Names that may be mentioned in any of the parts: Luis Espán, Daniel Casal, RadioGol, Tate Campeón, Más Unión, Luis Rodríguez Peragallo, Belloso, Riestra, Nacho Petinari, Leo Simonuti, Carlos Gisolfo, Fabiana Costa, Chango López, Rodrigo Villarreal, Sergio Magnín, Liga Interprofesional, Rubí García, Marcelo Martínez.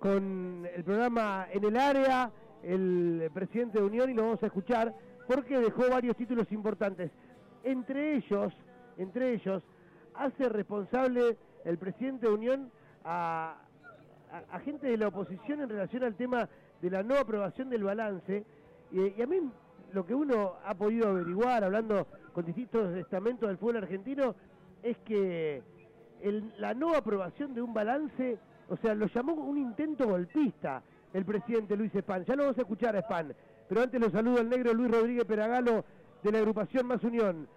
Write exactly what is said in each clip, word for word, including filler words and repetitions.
con el programa En el Área, el presidente de Unión, y lo vamos a escuchar porque dejó varios títulos importantes. Entre ellos, entre ellos, hace responsable el presidente de Unión a, a, a gente de la oposición en relación al tema de la no aprobación del balance. Y, y a mí, lo que uno ha podido averiguar, hablando con distintos estamentos del fútbol argentino, es que el, la no aprobación de un balance, o sea, lo llamó un intento golpista el presidente Luis Espán. Ya lo vamos a escuchar a Espán, pero antes lo saludo al negro Luis Rodríguez Peragallo, de la agrupación Más Unión.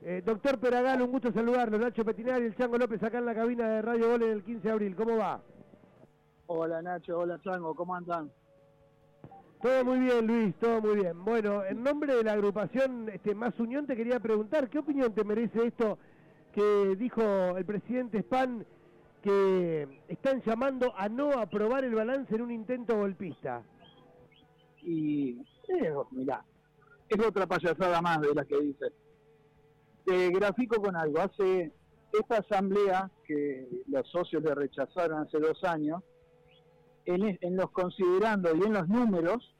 Eh, doctor Peragallo, un gusto saludarlo. Nacho Petinari y el Chango López acá en la cabina de RadioGol en el quince de abril. ¿Cómo va? Hola Nacho, hola Chango, ¿cómo andan? Todo muy bien, Luis, todo muy bien. Bueno, en nombre de la agrupación este, Más Unión te quería preguntar, ¿qué opinión te merece esto que dijo el presidente Espán, que están llamando a no aprobar el balance en un intento golpista? Y, eh, mirá, es otra payasada más de las que dice. Te grafico con algo. Hace esta asamblea, que los socios le rechazaron hace dos años, en, en los considerando y en los números,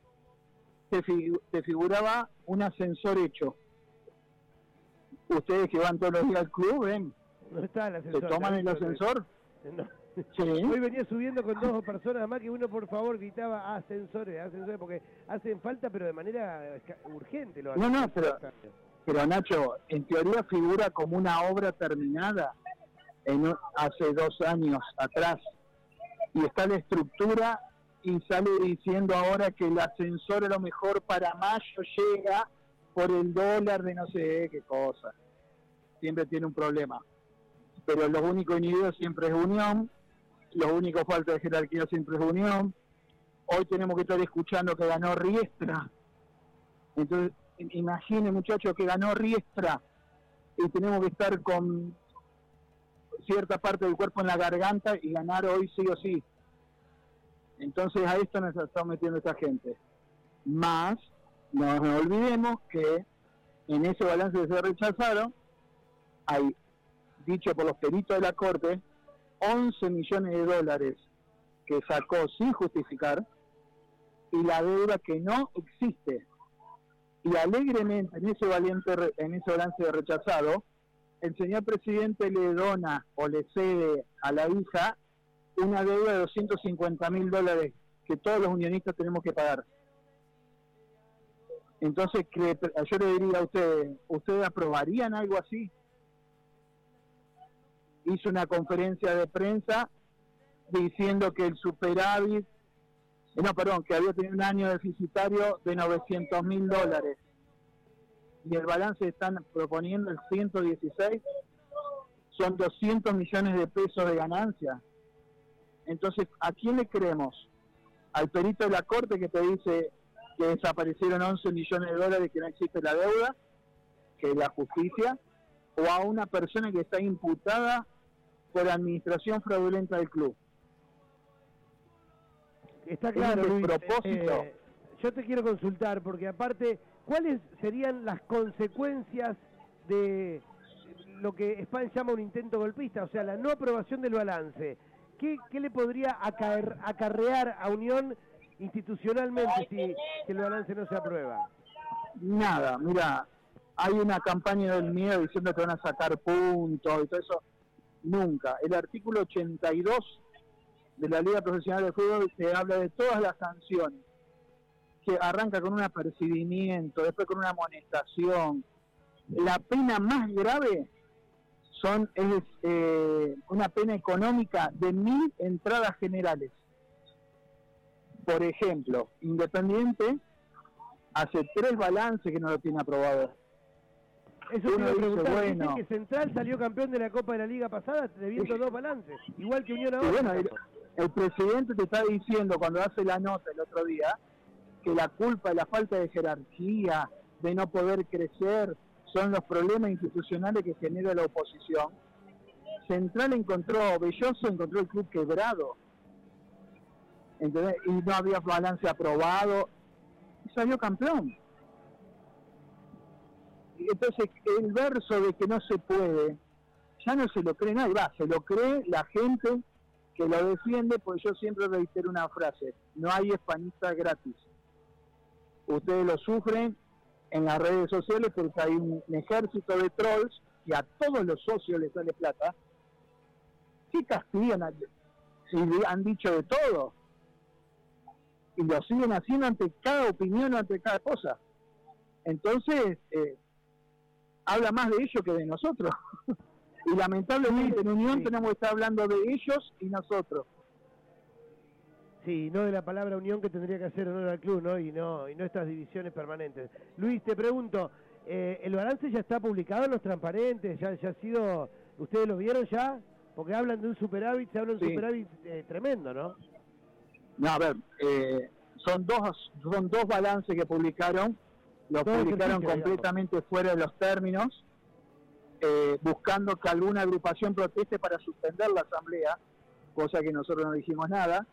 te, figu te figuraba un ascensor hecho. Ustedes que van todos los días al club, ven. No está el ascensor. ¿Se toman el ascensor? No. ¿Sí? Hoy venía subiendo con dos personas más que uno, por favor, gritaba ascensores, ascensores, porque hacen falta, pero de manera urgente. Lo no, no, pero, pero Nacho, en teoría figura como una obra terminada en, hace dos años atrás, y está la estructura y sale diciendo ahora que el ascensor a lo mejor para mayo llega por el dólar de no sé qué cosa. Siempre tiene un problema. Pero lo único inhibido siempre es Unión, lo único falta de jerarquía siempre es Unión. Hoy tenemos que estar escuchando que ganó Riestra. Entonces, imaginen muchachos que ganó Riestra y tenemos que estar con cierta parte del cuerpo en la garganta y ganar hoy sí o sí. Entonces a esto nos está metiendo esta gente. Más, no nos olvidemos que en ese balance que se rechazaron hay, dicho por los peritos de la Corte, once millones de dólares que sacó sin justificar y la deuda que no existe. Y alegremente en ese, valiente, en ese balance de rechazado, el señor presidente le dona o le cede a la hija una deuda de doscientos cincuenta mil dólares que todos los unionistas tenemos que pagar. Entonces, yo le diría a ustedes, ¿ustedes aprobarían algo así? Hizo una conferencia de prensa diciendo que el superávit, no, perdón, que había tenido un año deficitario de novecientos mil dólares. Y el balance están proponiendo el ciento dieciséis, son doscientos millones de pesos de ganancia. Entonces, ¿a quién le creemos? ¿Al perito de la Corte que te dice que desaparecieron once millones de dólares, que no existe la deuda, que es la justicia? ¿O a una persona que está imputada por administración fraudulenta del club? Está claro, Luis. Propósito. Eh, yo te quiero consultar, porque aparte, ¿cuáles serían las consecuencias de lo que Espán llama un intento golpista? O sea, la no aprobación del balance. ¿Qué, qué le podría acaer, acarrear a Unión institucionalmente si, si el balance no se aprueba? Nada, mirá. Hay una campaña del miedo diciendo que van a sacar puntos y todo eso. Nunca. El artículo ochenta y dos de la Liga Profesional de Fútbol se habla de todas las sanciones, que arranca con un apercibimiento, después con una amonestación. La pena más grave son es eh, una pena económica de mil entradas generales. Por ejemplo, Independiente hace tres balances que no lo tiene aprobado. Eso uno dice, bueno, que Central salió campeón de la Copa de la Liga pasada debiendo dos balances, igual que Unión ahora. Bueno, el, el presidente te está diciendo cuando hace la nota el otro día que la culpa de la falta de jerarquía, de no poder crecer, son los problemas institucionales que genera la oposición. Central encontró, Belloso encontró el club quebrado. ¿Entendés? Y no había balance aprobado. Y salió campeón. Entonces, el verso de que no se puede, ya no se lo cree nadie, va, se lo cree la gente que que lo defiende, pues yo siempre reitero una frase: no hay hispanistas gratis. Ustedes lo sufren en las redes sociales porque hay un ejército de trolls y a todos los socios les sale plata. ¿Qué castigan? Si han dicho de todo. Y lo siguen haciendo ante cada opinión, ante cada cosa. Entonces, eh, habla más de ellos que de nosotros. Y lamentablemente en Unión sí. tenemos que estar hablando de ellos y nosotros. Sí, no de la palabra Unión, que tendría que hacer honor al club, ¿no? Y no, y no estas divisiones permanentes. Luis, te pregunto, eh, ¿el balance ya está publicado en los transparentes? ¿Ya, ya ha sido? ¿Ustedes lo vieron ya? Porque hablan de un superávit, se habla de un sí. superávit eh, tremendo, ¿no? No, a ver, eh, son dos son dos balances que publicaron. Los Todo publicaron completamente digamos. fuera de los términos, eh, buscando que alguna agrupación proteste para suspender la asamblea, cosa que nosotros no dijimos nada.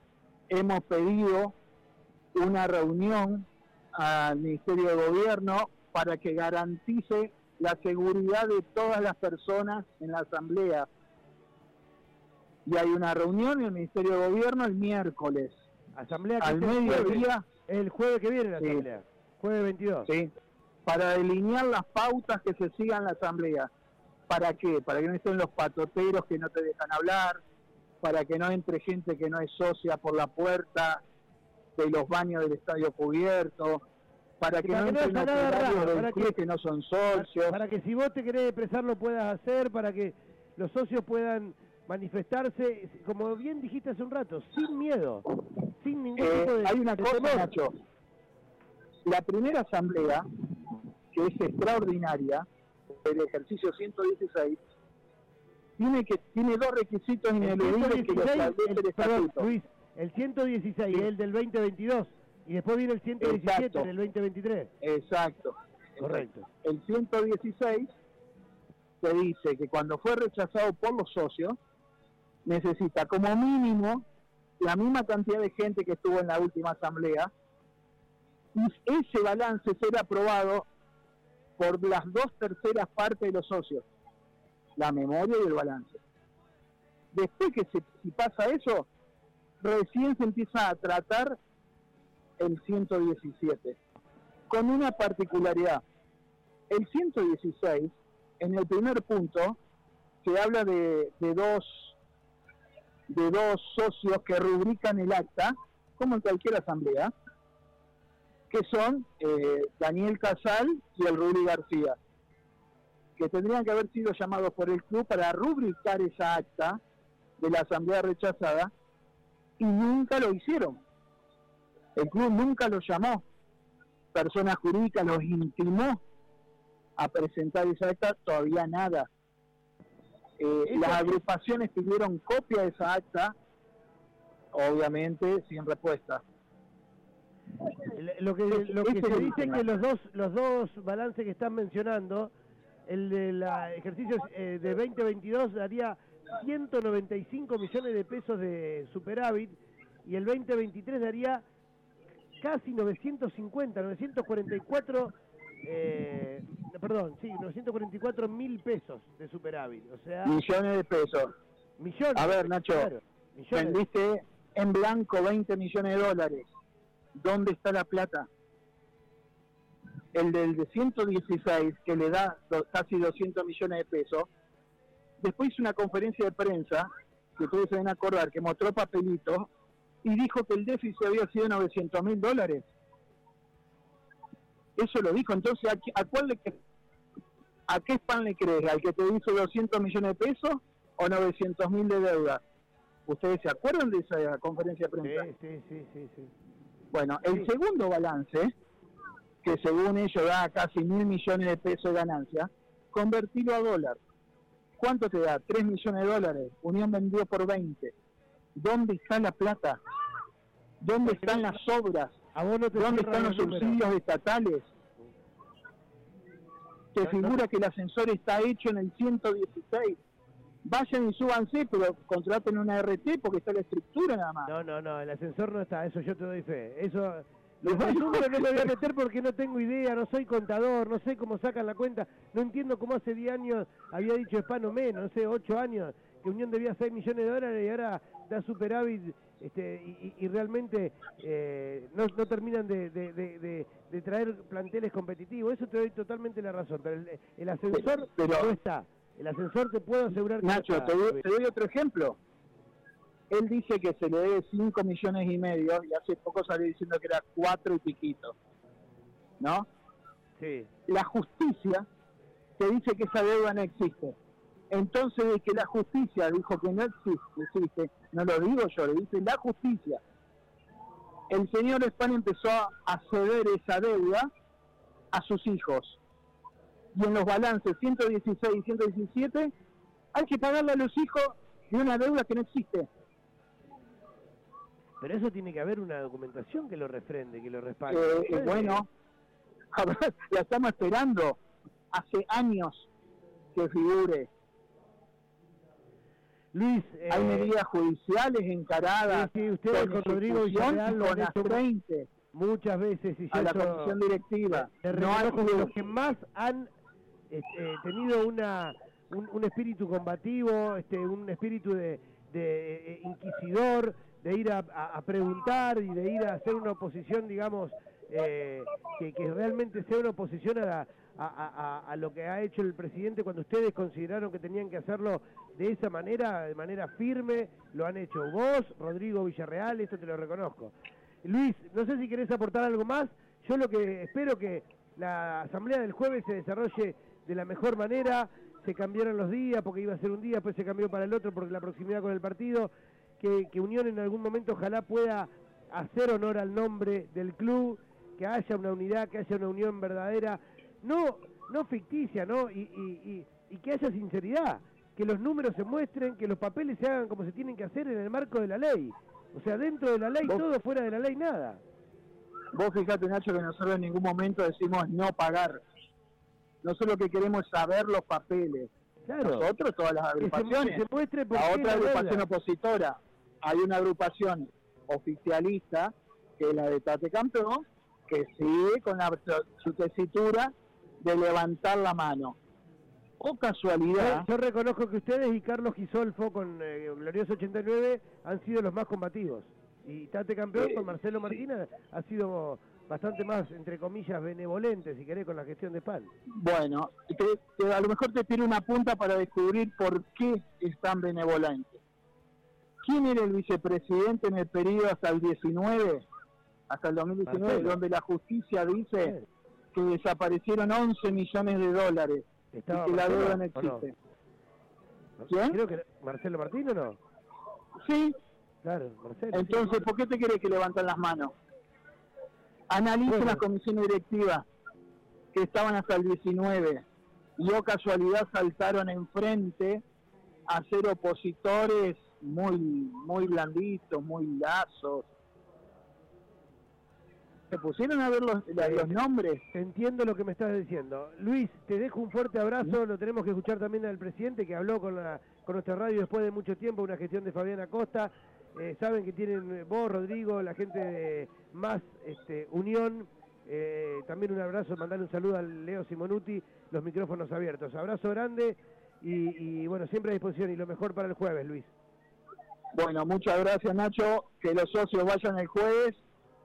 Hemos pedido una reunión al Ministerio de Gobierno para que garantice la seguridad de todas las personas en la asamblea. Y hay una reunión en el Ministerio de Gobierno el miércoles. Asamblea que al mediodía. El jueves que viene la asamblea. Sí. Jueves veintidós. Sí. Para delinear las pautas que se sigan en la asamblea. ¿Para qué? Para que no estén los patoteros que no te dejan hablar, para que no entre gente que no es socia por la puerta de los baños del estadio cubierto, para que para no entren operarios del para club que, que no son socios. Para, para que si vos te querés expresar lo puedas hacer, para que los socios puedan manifestarse, como bien dijiste hace un rato, sin miedo, sin ningún eh, tipo de... Hay una de cosa, temor. Nacho. La primera asamblea, que es extraordinaria, el ejercicio ciento dieciséis, tiene que tiene dos requisitos ineludibles que los establece el estatuto. Luis, el ciento dieciséis sí. es el del veinte veintidós, y después viene el ciento diecisiete Exacto. del veinte veintitrés. Exacto. Correcto. El ciento dieciséis te dice que cuando fue rechazado por los socios, necesita como mínimo la misma cantidad de gente que estuvo en la última asamblea, y ese balance será aprobado por las dos terceras partes de los socios, la memoria y el balance. Después que se, si pasa eso, recién se empieza a tratar el ciento diecisiete, con una particularidad. El ciento dieciséis, en el primer punto, se habla de, de dos de dos socios que rubrican el acta, como en cualquier asamblea, que son eh, Daniel Casal y el Rubí García, que tendrían que haber sido llamados por el club para rubricar esa acta de la asamblea rechazada, y nunca lo hicieron. El club nunca los llamó. Personas jurídicas los intimó a presentar esa acta, todavía nada. Eh, las agrupaciones tuvieron copia de esa acta, obviamente sin respuesta. Lo que, lo que se dice es que los dos los dos balances que están mencionando, el del ejercicio eh, de veinte veintidós daría ciento noventa y cinco millones de pesos de superávit, y el veinte veintitrés daría casi novecientos cincuenta, novecientos cuarenta y cuatro, eh, perdón, sí, novecientos cuarenta y cuatro mil pesos de superávit, o sea... Millones de pesos. Millones. A ver, Nacho, claro, vendiste en blanco veinte millones de dólares. ¿Dónde está la plata? El del de ciento dieciséis, que le da do, casi doscientos millones de pesos, después hizo una conferencia de prensa, que ustedes se deben acordar, que mostró papelitos, y dijo que el déficit había sido novecientos mil dólares. Eso lo dijo. Entonces, ¿a, a cuál le crees? ¿A qué Spán le crees? ¿Al que te hizo doscientos millones de pesos o novecientos mil de deuda? ¿Ustedes se acuerdan de esa conferencia de prensa? Sí, sí, sí, sí, sí. Bueno, el segundo balance, que según ellos da casi mil millones de pesos de ganancia, convertirlo a dólar. ¿Cuánto te da? Tres millones de dólares. Unión vendió por veinte. ¿Dónde está la plata? ¿Dónde están las obras? ¿Dónde están los subsidios estatales? Te figura que el ascensor está hecho en el ciento dieciséis. Vayan y súbanse, pero contraten una R T porque está la estructura nada más. No, no, no, el ascensor no está, eso yo te doy fe. Eso, los números no me voy a meter porque no tengo idea, no soy contador, no sé cómo sacan la cuenta. No entiendo cómo hace diez años había dicho Espán o menos, no sé, ocho años, que Unión debía seis millones de dólares y ahora da superávit este, y, y realmente eh, no, no terminan de, de, de, de, de traer planteles competitivos. Eso te doy totalmente la razón, pero el, el ascensor pero, no está. El ascensor te puedo asegurar que Nacho, está, te, doy, te doy otro ejemplo. Él dice que se le debe cinco millones y medio y hace poco salió diciendo que era cuatro y piquito, ¿no? Sí. La justicia te dice que esa deuda no existe. Entonces, de que la justicia dijo que no existe, existe, no lo digo yo, lo dice la justicia. El señor Espán empezó a ceder esa deuda a sus hijos. Y en los balances ciento dieciséis y ciento diecisiete hay que pagarle a los hijos de una deuda que no existe. Pero eso tiene que haber una documentación que lo refrende, que lo respalde. Eh, eh, bueno, a ver, la estamos esperando hace años que figure. Luis, eh, hay medidas judiciales encaradas. Sí, sí, ustedes con Rodrigo Villarreal lo han hecho veinte muchas veces. Y a la comisión directiva. No hay como los que más han eh, eh, tenido una un, un espíritu combativo, este, un espíritu de, de eh, inquisidor, de ir a, a, a preguntar y de ir a hacer una oposición, digamos, eh, que, que realmente sea una oposición a, la, a, a, a lo que ha hecho el presidente cuando ustedes consideraron que tenían que hacerlo de esa manera, de manera firme, lo han hecho vos, Rodrigo Villarreal, esto te lo reconozco. Luis, no sé si querés aportar algo más, yo lo que espero que la asamblea del jueves se desarrolle de la mejor manera, se cambiaron los días porque iba a ser un día, después se cambió para el otro porque la proximidad con el partido. Que, que Unión en algún momento ojalá pueda hacer honor al nombre del club, que haya una unidad, que haya una unión verdadera, no, no ficticia, ¿no? Y, y, y, y que haya sinceridad, que los números se muestren, que los papeles se hagan como se tienen que hacer en el marco de la ley. O sea, dentro de la ley todo, fuera de la ley nada. Vos fijate, Nacho, que nosotros en ningún momento decimos no pagar. Nosotros lo que queremos es saber los papeles. Claro. Nosotros, todas las agrupaciones. Que se, que se la otra agrupación la opositora. Hay una agrupación oficialista, que es la de Tate Campeón, que sigue con la, su tesitura de levantar la mano. O casualidad... Yo, yo reconozco que ustedes y Carlos Gisolfo con eh, Glorioso ochenta y nueve han sido los más combativos. Y Tate Campeón eh, con Marcelo Martínez sí. Ha sido bastante más, entre comillas, benevolente, si querés, con la gestión de Espán. Bueno, te, te, a lo mejor te tiro una punta para descubrir por qué es tan benevolente. ¿Quién era el vicepresidente en el periodo hasta el diecinueve, hasta el dos mil diecinueve, Marcelo, donde la justicia dice que desaparecieron once millones de dólares y que Marcelo, la deuda no existe? No. ¿Quién? Creo que Marcelo Martínez, ¿no? Sí. Claro, Marcelo. Entonces, sí, ¿por qué te crees que levantan las manos? Analiza bueno. Las comisiones directivas que estaban hasta el diecinueve y, o casualidad, saltaron enfrente a ser opositores muy muy blanditos, muy lazos. Se pusieron a ver los, la, los nombres. Entiendo lo que me estás diciendo. Luis, te dejo un fuerte abrazo. ¿Sí? Lo tenemos que escuchar también al presidente, que habló con, la, con nuestra radio después de mucho tiempo, una gestión de Fabiana Costa. Eh, saben que tienen vos, Rodrigo, la gente de Más este, Unión. Eh, también un abrazo, mandarle un saludo a Leo Simonuti, los micrófonos abiertos. Abrazo grande y, y bueno, siempre a disposición y lo mejor para el jueves, Luis. Bueno, muchas gracias, Nacho. Que los socios vayan el jueves.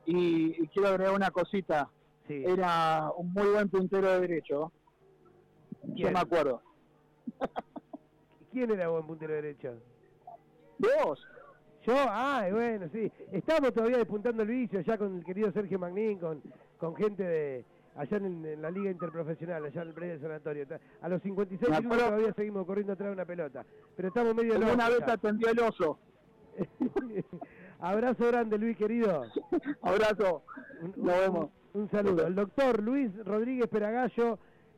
Y, y quiero agregar una cosita. Sí. Era un muy buen puntero de derecho. ¿Quién? Yo me acuerdo. ¿Quién era buen puntero de derecho? ¿Vos? Yo, ay, bueno, sí. Estamos todavía despuntando el vicio allá con el querido Sergio Magnín, con, con gente de allá en, en la Liga Interprofesional, allá en el predio del sanatorio. A los cincuenta y seis minutos todavía seguimos corriendo atrás de una pelota. Pero estamos medio locos. Una vez atendió el oso. Abrazo grande, Luis, querido. Abrazo. Nos vemos. Un, un saludo. El doctor Luis Rodríguez Peragallo.